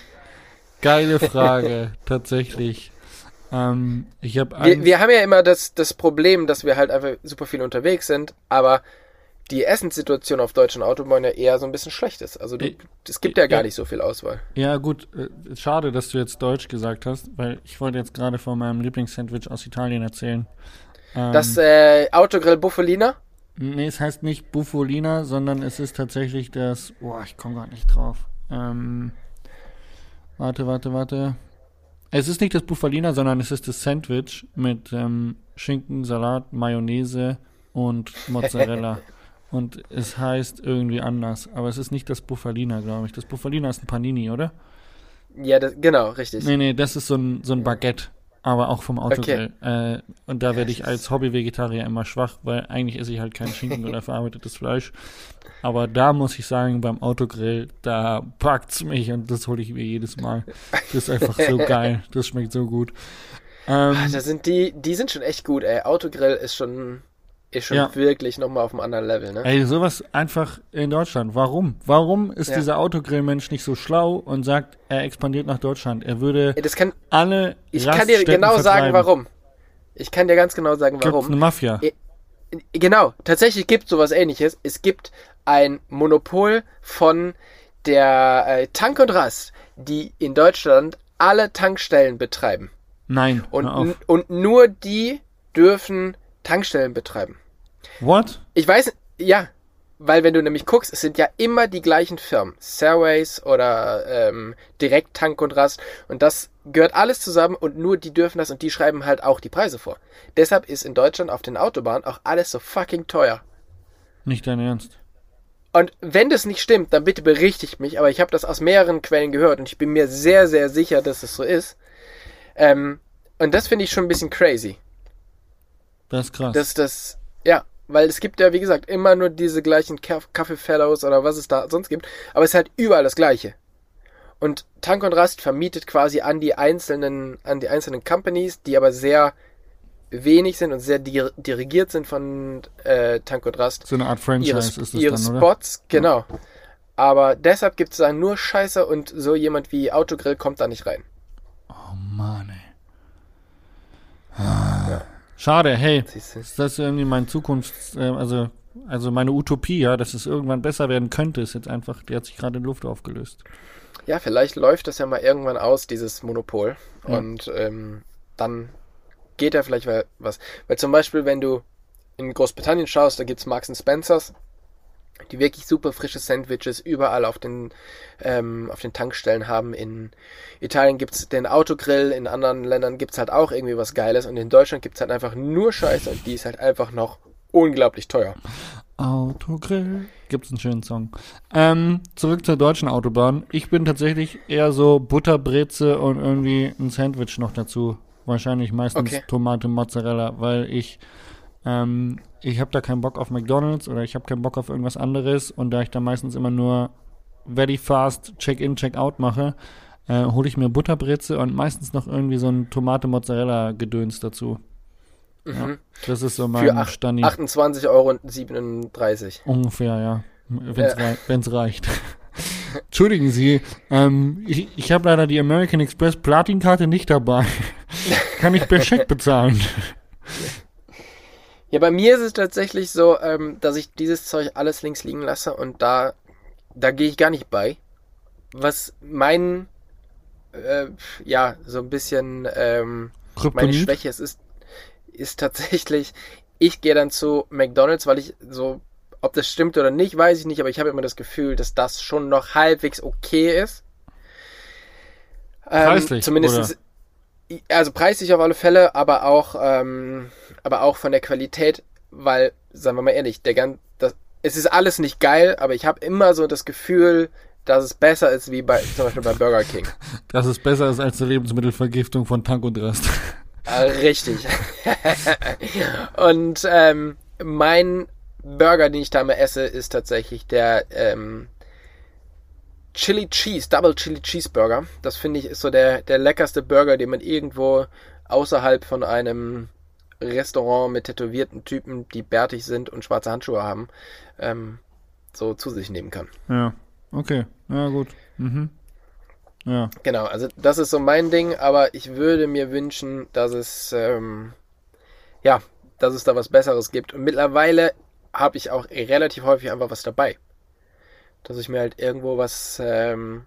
Geile Frage, tatsächlich. Ich hab wir haben ja immer das Problem, dass wir halt einfach super viel unterwegs sind, aber die Essenssituation auf deutschen Autobahnen ja eher so ein bisschen schlecht ist. Also es gibt ja gar nicht so viel Auswahl. Ja gut, schade, dass du jetzt Deutsch gesagt hast, weil ich wollte jetzt gerade von meinem Lieblingssandwich aus Italien erzählen. Das Autogrill Bufalina? Nee, es heißt nicht Bufalina, sondern es ist tatsächlich das... Boah, ich komme gerade nicht drauf. Warte. Es ist nicht das Bufalina, sondern es ist das Sandwich mit Schinken, Salat, Mayonnaise und Mozzarella. Und es heißt irgendwie anders. Aber es ist nicht das Bufalina, glaube ich. Das Bufalina ist ein Panini, oder? Ja, genau, richtig. Nee, das ist so ein Baguette. Aber auch vom Autogrill. Okay. Und da werde ich als Hobby-Vegetarier immer schwach, weil eigentlich esse ich halt keinen Schinken oder verarbeitetes Fleisch. Aber da muss ich sagen, beim Autogrill, da packt's mich und das hole ich mir jedes Mal. Das ist einfach so geil. Das schmeckt so gut. Da sind die sind schon echt gut, ey. Autogrill ist schon ja, wirklich nochmal auf einem anderen Level, ne? Ey, sowas einfach in Deutschland. Warum? Warum ist dieser Autogrillmensch nicht so schlau und sagt, er expandiert nach Deutschland? Er würde alle Raststätten vertreiben. Ich kann dir genau sagen, warum. Gibt's eine Mafia? Genau. Tatsächlich gibt's sowas Ähnliches. Es gibt ein Monopol von der Tank und Rast, die in Deutschland alle Tankstellen betreiben. Nein, und nur die dürfen Tankstellen betreiben. What? Ich weiß, ja, weil wenn du nämlich guckst, es sind ja immer die gleichen Firmen. Seaways oder direkt Tank und Rast. Und das gehört alles zusammen und nur die dürfen das und die schreiben halt auch die Preise vor. Deshalb ist in Deutschland auf den Autobahnen auch alles so fucking teuer. Nicht dein Ernst. Und wenn das nicht stimmt, dann bitte berichtigt mich, aber ich habe das aus mehreren Quellen gehört und ich bin mir sehr, sehr sicher, dass es so ist. Und das finde ich schon ein bisschen crazy. Das ist krass. Ja, weil es gibt ja, wie gesagt, immer nur diese gleichen Kaffee-Fellows oder was es da sonst gibt, aber es ist halt überall das Gleiche. Und Tank und Rast vermietet quasi an die einzelnen Companies, die aber sehr wenig sind und sehr dirigiert sind von Tank und Rast. So eine Art Franchise ist es ihre dann, oder? Spots, genau. Ja. Aber deshalb gibt es da nur Scheiße und so jemand wie Autogrill kommt da nicht rein. Oh Mann, ey. Ja. Schade, hey, ist das irgendwie meine Zukunft, also meine Utopie, ja, dass es irgendwann besser werden könnte, ist jetzt einfach, die hat sich gerade in Luft aufgelöst. Ja, vielleicht läuft das ja mal irgendwann aus, dieses Monopol. Ja. Und dann geht da vielleicht was. Weil zum Beispiel, wenn du in Großbritannien schaust, da gibt es Marks and Spencers, die wirklich super frische Sandwiches überall auf den Tankstellen haben. In Italien gibt es den Autogrill, in anderen Ländern gibt es halt auch irgendwie was Geiles und in Deutschland gibt es halt einfach nur Scheiße und die ist halt einfach noch unglaublich teuer. Autogrill. Gibt's einen schönen Song. Zurück zur deutschen Autobahn. Ich bin tatsächlich eher so Butterbreze und irgendwie ein Sandwich noch dazu. Wahrscheinlich meistens Tomate, Mozzarella, weil ich habe da keinen Bock auf McDonald's oder ich habe keinen Bock auf irgendwas anderes und da ich da meistens immer nur very fast Check-in, Check-out mache, hole ich mir Butterbreze und meistens noch irgendwie so ein Tomate-Mozzarella-Gedöns dazu. Mhm. Ja, das ist so mein Standard. 28,37 € ungefähr, ja. Wenn es reicht. Entschuldigen Sie, ich habe leider die American Express Platin-Karte nicht dabei. Kann ich per Scheck bezahlen? Ja, bei mir ist es tatsächlich so, dass ich dieses Zeug alles links liegen lasse und da gehe ich gar nicht bei. Was meine Schwäche ist tatsächlich, ich gehe dann zu McDonald's, weil ich so, ob das stimmt oder nicht, weiß ich nicht, aber ich habe immer das Gefühl, dass das schon noch halbwegs okay ist. Preislich, zumindest. Oder? Also preislich auf alle Fälle, aber auch von der Qualität, weil, sagen wir mal ehrlich, es ist alles nicht geil, aber ich habe immer so das Gefühl, dass es besser ist wie zum Beispiel bei Burger King. Dass es besser ist als die Lebensmittelvergiftung von Tank und Rast. Richtig. Und mein Burger, den ich da mal esse, ist tatsächlich der Double Chili Cheeseburger. Das finde ich ist so der leckerste Burger, den man irgendwo außerhalb von einem Restaurant mit tätowierten Typen, die bärtig sind und schwarze Handschuhe haben, so zu sich nehmen kann. Ja, okay. Ja, gut. Mhm. Ja. Genau, also das ist so mein Ding, aber ich würde mir wünschen, dass es da was Besseres gibt. Und mittlerweile habe ich auch relativ häufig einfach was dabei. Dass ich mir halt irgendwo irgendeinen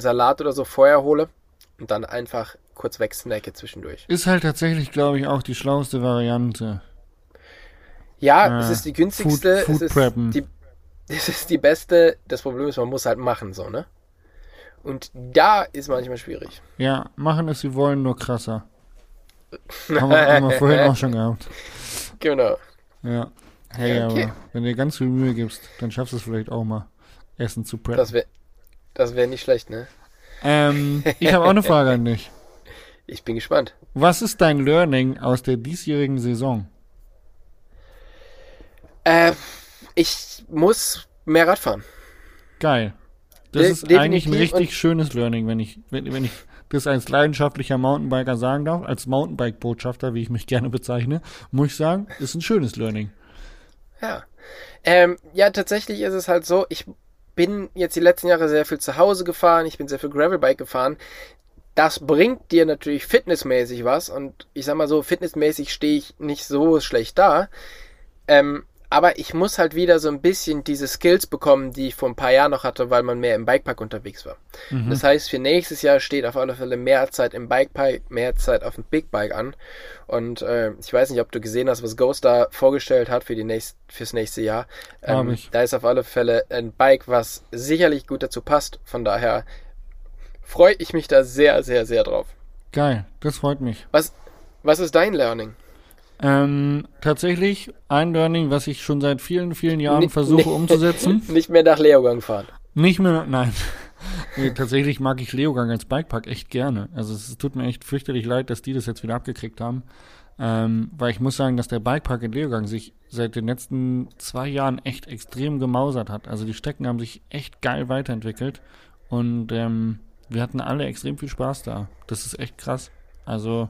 Salat oder so vorher hole und dann einfach kurz wegsnacke zwischendurch. Ist halt tatsächlich, glaube ich, auch die schlauste Variante. Ja, es ist die günstigste. Food es preppen. Es ist die beste. Das Problem ist, man muss halt machen, so, ne? Und da ist manchmal schwierig. Ja, machen es, sie wollen, nur krasser. haben wir vorhin auch schon gehabt. Genau. Ja. Hey, okay. Aber wenn du dir ganz viel Mühe gibst, dann schaffst du es vielleicht auch mal, Essen zu preppen. Das wär nicht schlecht, ne? Ich habe auch eine Frage an dich. Ich bin gespannt. Was ist dein Learning aus der diesjährigen Saison? Ich muss mehr Radfahren. Geil. Das ist eigentlich ein richtig schönes Learning, wenn ich das als leidenschaftlicher Mountainbiker sagen darf, als Mountainbike-Botschafter, wie ich mich gerne bezeichne, muss ich sagen, ist ein schönes Learning. Ja. Ja, tatsächlich ist es halt so, ich bin jetzt die letzten Jahre sehr viel zu Hause gefahren, ich bin sehr viel Gravelbike gefahren. Das bringt dir natürlich fitnessmäßig was und ich sag mal so, fitnessmäßig stehe ich nicht so schlecht da. Aber ich muss halt wieder so ein bisschen diese Skills bekommen, die ich vor ein paar Jahren noch hatte, weil man mehr im Bikepark unterwegs war. Mhm. Das heißt, für nächstes Jahr steht auf alle Fälle mehr Zeit im Bikepark, mehr Zeit auf dem Big Bike an. Und ich weiß nicht, ob du gesehen hast, was Ghost da vorgestellt hat fürs nächste Jahr. Da ist auf alle Fälle ein Bike, was sicherlich gut dazu passt. Von daher freue ich mich da sehr, sehr, sehr drauf. Geil, das freut mich. Was ist dein Learning? Tatsächlich ein Learning, was ich schon seit vielen, vielen Jahren versuche umzusetzen. Nicht mehr nach Leogang fahren. Nicht mehr, nein. Tatsächlich mag ich Leogang als Bikepark echt gerne. Also es tut mir echt fürchterlich leid, dass die das jetzt wieder abgekriegt haben. Weil ich muss sagen, dass der Bikepark in Leogang sich seit den letzten 2 Jahren echt extrem gemausert hat. Also die Strecken haben sich echt geil weiterentwickelt. Und wir hatten alle extrem viel Spaß da. Das ist echt krass. Also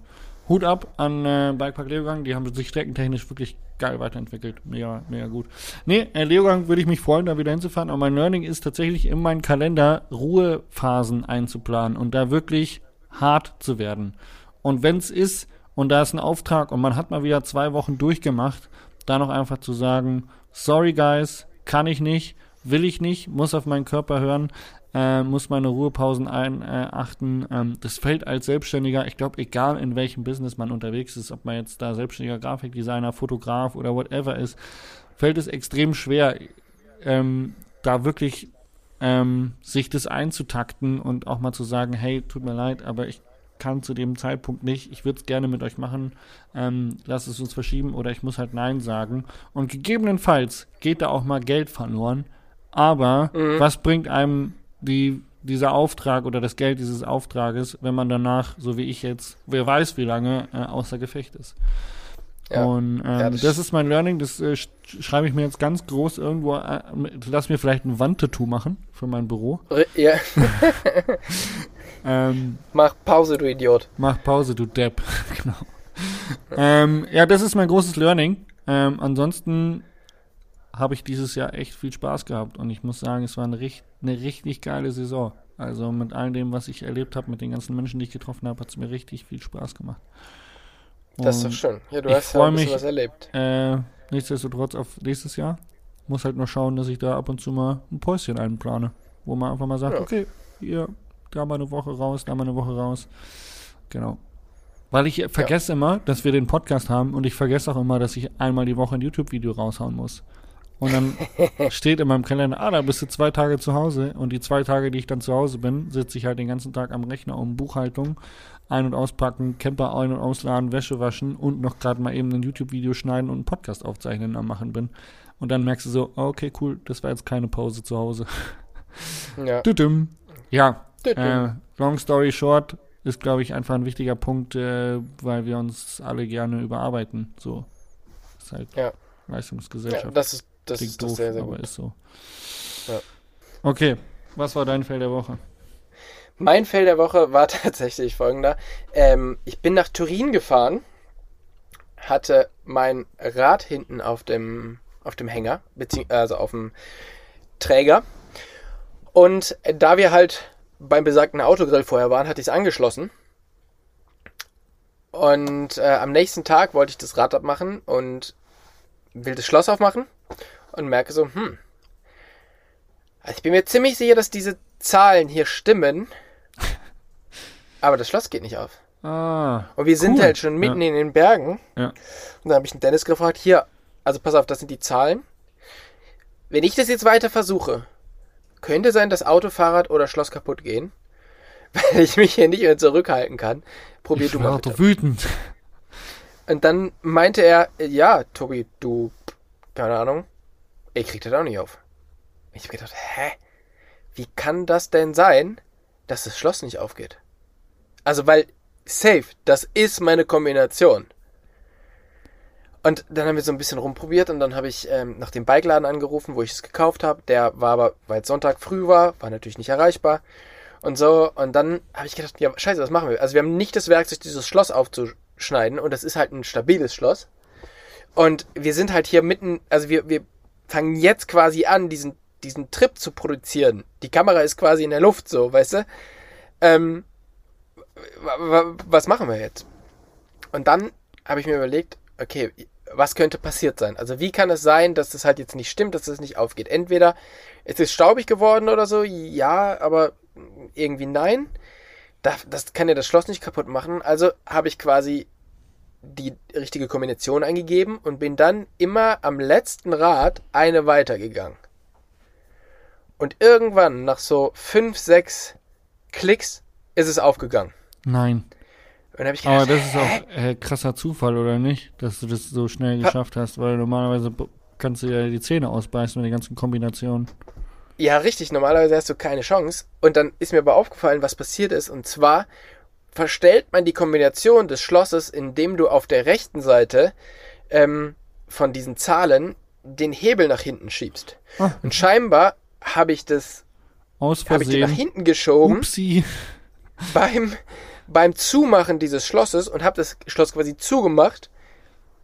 Hut ab an Bikepark Leogang, die haben sich streckentechnisch wirklich geil weiterentwickelt. Mega, mega gut. Leogang würde ich mich freuen, da wieder hinzufahren, aber mein Learning ist tatsächlich, in meinen Kalender Ruhephasen einzuplanen und da wirklich hart zu werden. Und wenn es ist, und da ist ein Auftrag und man hat mal wieder 2 Wochen durchgemacht, da noch einfach zu sagen, sorry guys, kann ich nicht, will ich nicht, muss auf meinen Körper hören, muss meine Ruhepausen achten. Das fällt als Selbstständiger, ich glaube, egal in welchem Business man unterwegs ist, ob man jetzt da selbstständiger Grafikdesigner, Fotograf oder whatever ist, fällt es extrem schwer, da wirklich sich das einzutakten und auch mal zu sagen, hey, tut mir leid, aber ich kann zu dem Zeitpunkt nicht, ich würde es gerne mit euch machen, lasst es uns verschieben oder ich muss halt Nein sagen. Und gegebenenfalls geht da auch mal Geld verloren, aber was bringt einem dieser Auftrag oder das Geld dieses Auftrages, wenn man danach, so wie ich jetzt, wer weiß wie lange, außer Gefecht ist. Ja. Und das ist mein Learning, das schreibe ich mir jetzt ganz groß irgendwo, lass mir vielleicht ein Wandtattoo machen für mein Büro. Ja. Mach Pause, du Idiot. Mach Pause, du Depp. Genau. Das ist mein großes Learning. Ansonsten habe ich dieses Jahr echt viel Spaß gehabt und ich muss sagen, es war eine richtig geile Saison. Also mit all dem, was ich erlebt habe, mit den ganzen Menschen, die ich getroffen habe, hat es mir richtig viel Spaß gemacht. Und das ist doch schön. Ja, du hast ja ein bisschen was erlebt. Nichtsdestotrotz auf nächstes Jahr. Muss halt nur schauen, dass ich da ab und zu mal ein Päuschen einplane, wo man einfach mal sagt, ja, okay, hier, da mal eine Woche raus, da mal eine Woche raus. Genau. Weil ich vergesse immer, dass wir den Podcast haben und ich vergesse auch immer, dass ich einmal die Woche ein YouTube-Video raushauen muss. Und dann steht in meinem Kalender, da bist du 2 Tage zu Hause. Und die 2 Tage, die ich dann zu Hause bin, sitze ich halt den ganzen Tag am Rechner um Buchhaltung, ein- und auspacken, Camper ein- und ausladen, Wäsche waschen und noch gerade mal eben ein YouTube-Video schneiden und einen Podcast aufzeichnen am Machen bin. Und dann merkst du so, okay, cool, das war jetzt keine Pause zu Hause. Ja. Tütüm. Ja. Tütüm. Long story short ist, glaube ich, einfach ein wichtiger Punkt, weil wir uns alle gerne überarbeiten. So. Ist halt Leistungsgesellschaft. Ja, das ist doof, sehr, sehr aber gut. Ist so. Ja. Okay, was war dein Fail der Woche? Mein Fail der Woche war tatsächlich folgender. Ich bin nach Turin gefahren, hatte mein Rad hinten auf dem Hänger, also auf dem Träger. Und da wir halt beim besagten Autogrill vorher waren, hatte ich es angeschlossen. Und am nächsten Tag wollte ich das Rad abmachen und will das Schloss aufmachen. Und merke so, also ich bin mir ziemlich sicher, dass diese Zahlen hier stimmen, aber das Schloss geht nicht auf. Und wir sind halt schon mitten in den Bergen. Ja. Und dann habe ich den Dennis gefragt, hier, also pass auf, das sind die Zahlen. Wenn ich das jetzt weiter versuche, könnte sein, dass Auto, Fahrrad oder Schloss kaputt gehen, weil ich mich hier nicht mehr zurückhalten kann. Probier du mal. Ich war doch wütend. Und dann meinte er, ja, Tobi, du, keine Ahnung, ich krieg das auch nicht auf. Ich hab gedacht, wie kann das denn sein, dass das Schloss nicht aufgeht? Also, weil, safe, das ist meine Kombination. Und dann haben wir so ein bisschen rumprobiert und dann habe ich nach dem Bikeladen angerufen, wo ich es gekauft habe. Der war aber, weil es Sonntag früh war, war natürlich nicht erreichbar. und so. Und dann habe ich gedacht, ja, scheiße, was machen wir? Also wir haben nicht das Werkzeug, dieses Schloss aufzuschneiden. Und das ist halt ein stabiles Schloss. Und wir sind halt hier mitten, also wir fangen jetzt quasi an, diesen Trip zu produzieren. Die Kamera ist quasi in der Luft, so, weißt du? Was machen wir jetzt? Und dann habe ich mir überlegt, okay, was könnte passiert sein? Also wie kann es sein, dass das halt jetzt nicht stimmt, dass das nicht aufgeht? Entweder es ist staubig geworden oder so, ja, aber irgendwie nein. Das kann ja das Schloss nicht kaputt machen. Also habe ich quasi die richtige Kombination eingegeben und bin dann immer am letzten Rad eine weitergegangen. Und irgendwann, nach so 5, 6 Klicks, ist es aufgegangen. Nein. Und dann hab ich gedacht, aber das ist auch krasser Zufall, oder nicht? Dass du das so schnell geschafft hast, weil normalerweise kannst du ja die Zähne ausbeißen mit den ganzen Kombinationen. Ja, richtig. Normalerweise hast du keine Chance. Und dann ist mir aber aufgefallen, was passiert ist. Und zwar verstellt man die Kombination des Schlosses, indem du auf der rechten Seite von diesen Zahlen den Hebel nach hinten schiebst. Ach. Und scheinbar habe ich das aus Versehen nach hinten geschoben. Upsi. Beim Zumachen dieses Schlosses und habe das Schloss quasi zugemacht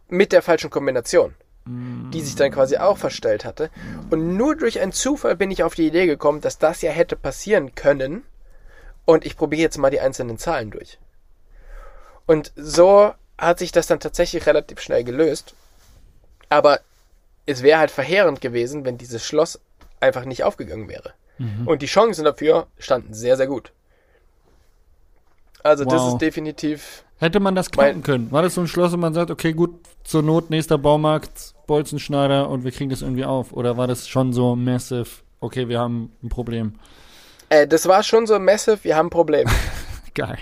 mit der falschen Kombination, die sich dann quasi auch verstellt hatte. Und nur durch einen Zufall bin ich auf die Idee gekommen, dass das ja hätte passieren können. Und ich probiere jetzt mal die einzelnen Zahlen durch. Und so hat sich das dann tatsächlich relativ schnell gelöst. Aber es wäre halt verheerend gewesen, wenn dieses Schloss einfach nicht aufgegangen wäre. Mhm. Und die Chancen dafür standen sehr, sehr gut. Also das ist definitiv... Hätte man das knacken können? War das so ein Schloss und man sagt, okay, gut, zur Not, nächster Baumarkt, Bolzenschneider und wir kriegen das irgendwie auf? Oder war das schon so massive, okay, wir haben ein Problem? Das war schon so massive, wir haben ein Problem. Geil.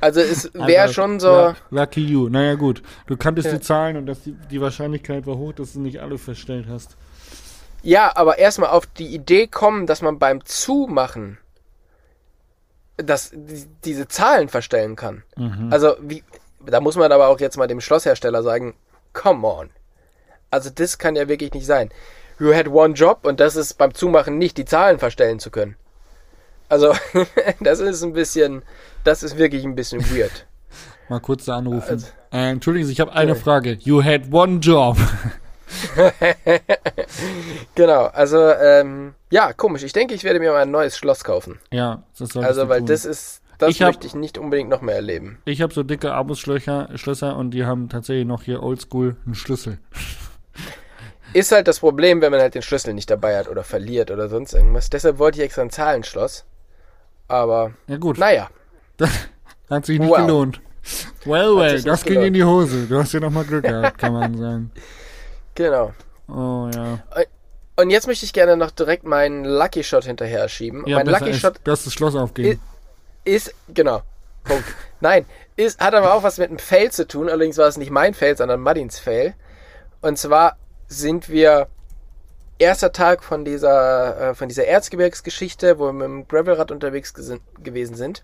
Also es wäre schon so... Lucky you. Naja gut, du kanntest die Zahlen und dass die Wahrscheinlichkeit war hoch, dass du nicht alle verstellt hast. Ja, aber erstmal auf die Idee kommen, dass man beim Zumachen... dass diese Zahlen verstellen kann. Mhm. Also, da muss man aber auch jetzt mal dem Schlosshersteller sagen, come on. Also, das kann ja wirklich nicht sein. You had one job und das ist beim Zumachen nicht, die Zahlen verstellen zu können. Also, das ist wirklich ein bisschen weird. Mal kurz da anrufen. Also, entschuldigen Sie, ich habe eine Frage. You had one job. Genau, also ja, komisch. Ich denke, ich werde mir mal ein neues Schloss kaufen. Ja, das soll ich also, weil tun. Möchte ich nicht unbedingt noch mehr erleben. Ich habe so dicke Abus-Schlösser und die haben tatsächlich noch hier oldschool einen Schlüssel. Ist halt das Problem, wenn man halt den Schlüssel nicht dabei hat oder verliert oder sonst irgendwas. Deshalb wollte ich extra ein Zahlenschloss. Aber, ja, gut. Naja. Das hat sich nicht gelohnt. Well, das ging in die Hose. Du hast ja nochmal Glück gehabt, kann man sagen. Genau. Oh, ja. Und jetzt möchte ich gerne noch direkt meinen Lucky Shot hinterher schieben. Ja, mein Lucky Shot, dass das Schloss aufgeht. Ist, genau. Punkt. Nein, hat aber auch was mit einem Fail zu tun. Allerdings war es nicht mein Fail, sondern Martins Fail. Und zwar sind wir erster Tag von dieser Erzgebirgsgeschichte, wo wir mit dem Gravelrad unterwegs gewesen sind.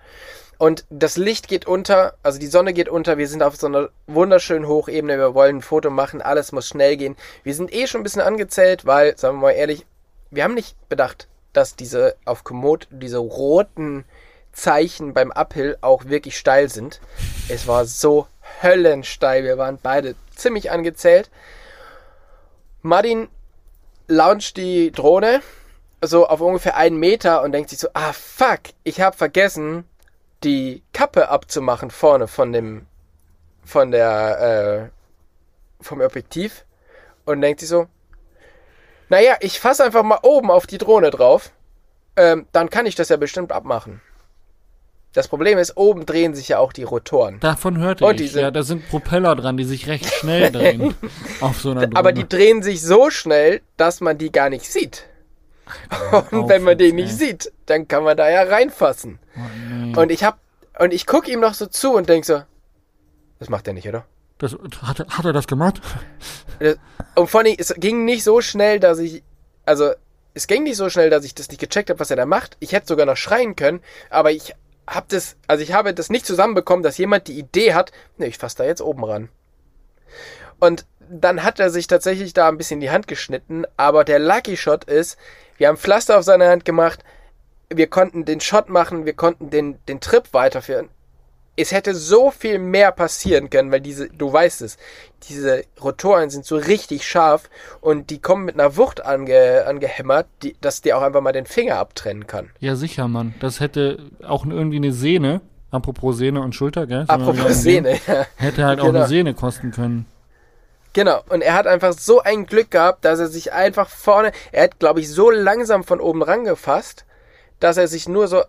Und das Licht geht unter, also die Sonne geht unter, wir sind auf so einer wunderschönen Hochebene, wir wollen ein Foto machen, alles muss schnell gehen. Wir sind eh schon ein bisschen angezählt, weil, sagen wir mal ehrlich, wir haben nicht bedacht, dass diese auf Komoot, diese roten Zeichen beim Uphill auch wirklich steil sind. Es war so höllensteil, wir waren beide ziemlich angezählt. Martin launcht die Drohne so auf ungefähr 1 Meter und denkt sich so, ah fuck, ich habe vergessen, die Kappe abzumachen vorne vom Objektiv und denkt sich so, naja, ich fasse einfach mal oben auf die Drohne drauf, dann kann ich das ja bestimmt abmachen. Das Problem ist, oben drehen sich ja auch die Rotoren. Davon hörte ich, ja, da sind Propeller dran, die sich recht schnell drehen auf so einer Drohne. Aber die drehen sich so schnell, dass man die gar nicht sieht. Und wenn man den nicht sieht, dann kann man da ja reinfassen. Oh, und ich gucke ihm noch so zu und denke so, das macht er nicht, oder? Das, hat er das gemacht? Und vor allem, es ging nicht so schnell, dass ich das nicht gecheckt habe, was er da macht. Ich hätte sogar noch schreien können, aber ich habe das nicht zusammenbekommen, dass jemand die Idee hat, ne, ich fasse da jetzt oben ran. Und dann hat er sich tatsächlich da ein bisschen die Hand geschnitten, aber der Lucky Shot ist, wir haben Pflaster auf seine Hand gemacht, wir konnten den Shot machen, wir konnten den Trip weiterführen. Es hätte so viel mehr passieren können, weil du weißt es, diese Rotoren sind so richtig scharf und die kommen mit einer Wucht angehämmert, dass die auch einfach mal den Finger abtrennen kann. Ja, sicher, Mann. Das hätte auch irgendwie eine Sehne, apropos Sehne und Schulter, gell? Apropos Sehne, ja. Hätte halt auch eine Sehne kosten können. Genau, und er hat einfach so ein Glück gehabt, dass er sich einfach vorne, er hat, glaube ich, so langsam von oben rangefasst, dass er sich nur so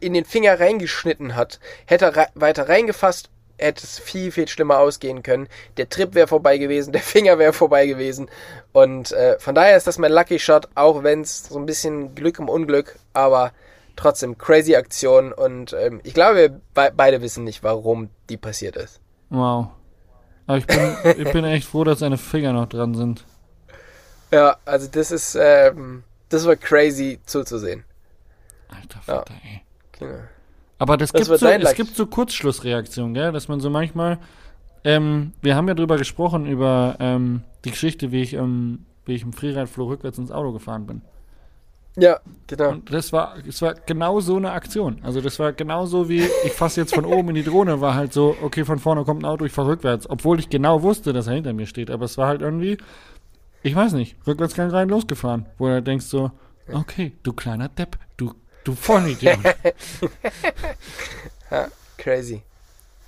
in den Finger reingeschnitten hat. Hätte er weiter reingefasst, hätte es viel, viel schlimmer ausgehen können. Der Trip wäre vorbei gewesen, der Finger wäre vorbei gewesen. Und von daher ist das mein Lucky Shot, auch wenn es so ein bisschen Glück im Unglück, aber trotzdem crazy Aktion. Und ich glaube, wir beide wissen nicht, warum die passiert ist. Wow. Aber ich bin echt froh, dass seine Finger noch dran sind. Ja, also das war crazy zuzusehen. Alter Vater, ey. Genau. Aber es gibt so Kurzschlussreaktionen, gell? Dass man so manchmal, wir haben ja drüber gesprochen, über die Geschichte, wie ich im Freeride-Flow rückwärts ins Auto gefahren bin. Ja, genau. Und es war genau so eine Aktion. Also das war genauso wie, ich fasse jetzt von oben in die Drohne, war halt so, okay, von vorne kommt ein Auto, ich fahre rückwärts. Obwohl ich genau wusste, dass er hinter mir steht. Aber es war halt irgendwie, ich weiß nicht, Rückwärtsgang rein losgefahren. Wo du denkst so, okay, du kleiner Depp, du Vollidiot. Ja, crazy.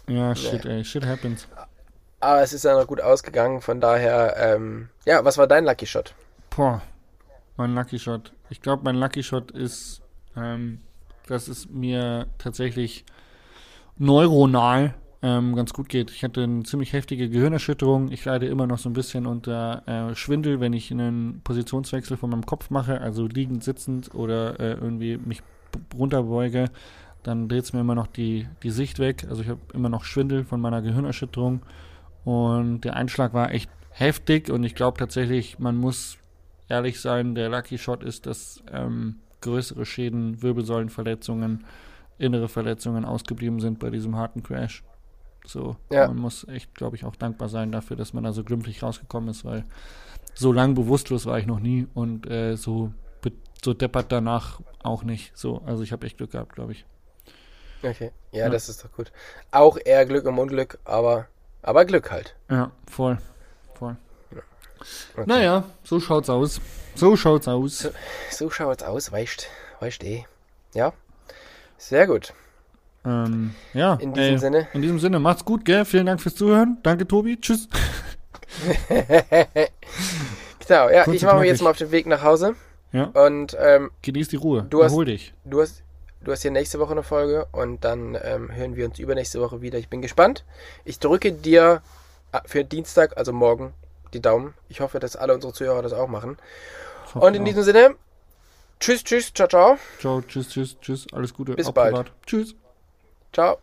Ja, shit, ey, shit happens. Aber es ist ja noch gut ausgegangen, von daher, ja, was war dein Lucky Shot? Boah, mein Lucky Shot. Ich glaube, mein Lucky Shot ist, dass es mir tatsächlich neuronal ganz gut geht. Ich hatte eine ziemlich heftige Gehirnerschütterung. Ich leide immer noch so ein bisschen unter Schwindel, wenn ich einen Positionswechsel von meinem Kopf mache, also liegend, sitzend oder irgendwie mich runterbeuge, dann dreht es mir immer noch die Sicht weg. Also ich habe immer noch Schwindel von meiner Gehirnerschütterung und der Einschlag war echt heftig und ich glaube tatsächlich, man muss ehrlich sein, der Lucky Shot ist, dass größere Schäden, Wirbelsäulenverletzungen, innere Verletzungen ausgeblieben sind bei diesem harten Crash. So, ja. Man muss echt, glaube ich, auch dankbar sein dafür, dass man da so glimpflich rausgekommen ist, weil so lang bewusstlos war ich noch nie und so deppert danach auch nicht. So, also ich habe echt Glück gehabt, glaube ich. Okay, ja, das ist doch gut. Auch eher Glück im Unglück, aber Glück halt. Ja, voll. Ja. Okay. Naja, so schaut's aus. So schaut's aus, weißt eh. Ja, sehr gut. In diesem Sinne, macht's gut, gell? Vielen Dank fürs Zuhören. Danke, Tobi. Tschüss. Genau, ja, ich mache mich jetzt mal auf den Weg nach Hause. Ja. Und genieß die Ruhe. Erhol dich. Du hast hier nächste Woche eine Folge und dann hören wir uns übernächste Woche wieder. Ich bin gespannt. Ich drücke dir für Dienstag, also morgen, die Daumen. Ich hoffe, dass alle unsere Zuhörer das auch machen. Und in diesem Sinne, tschüss, ciao, ciao. Ciao, tschüss, alles Gute. Bis bald. Privat. Tschüss. Ciao.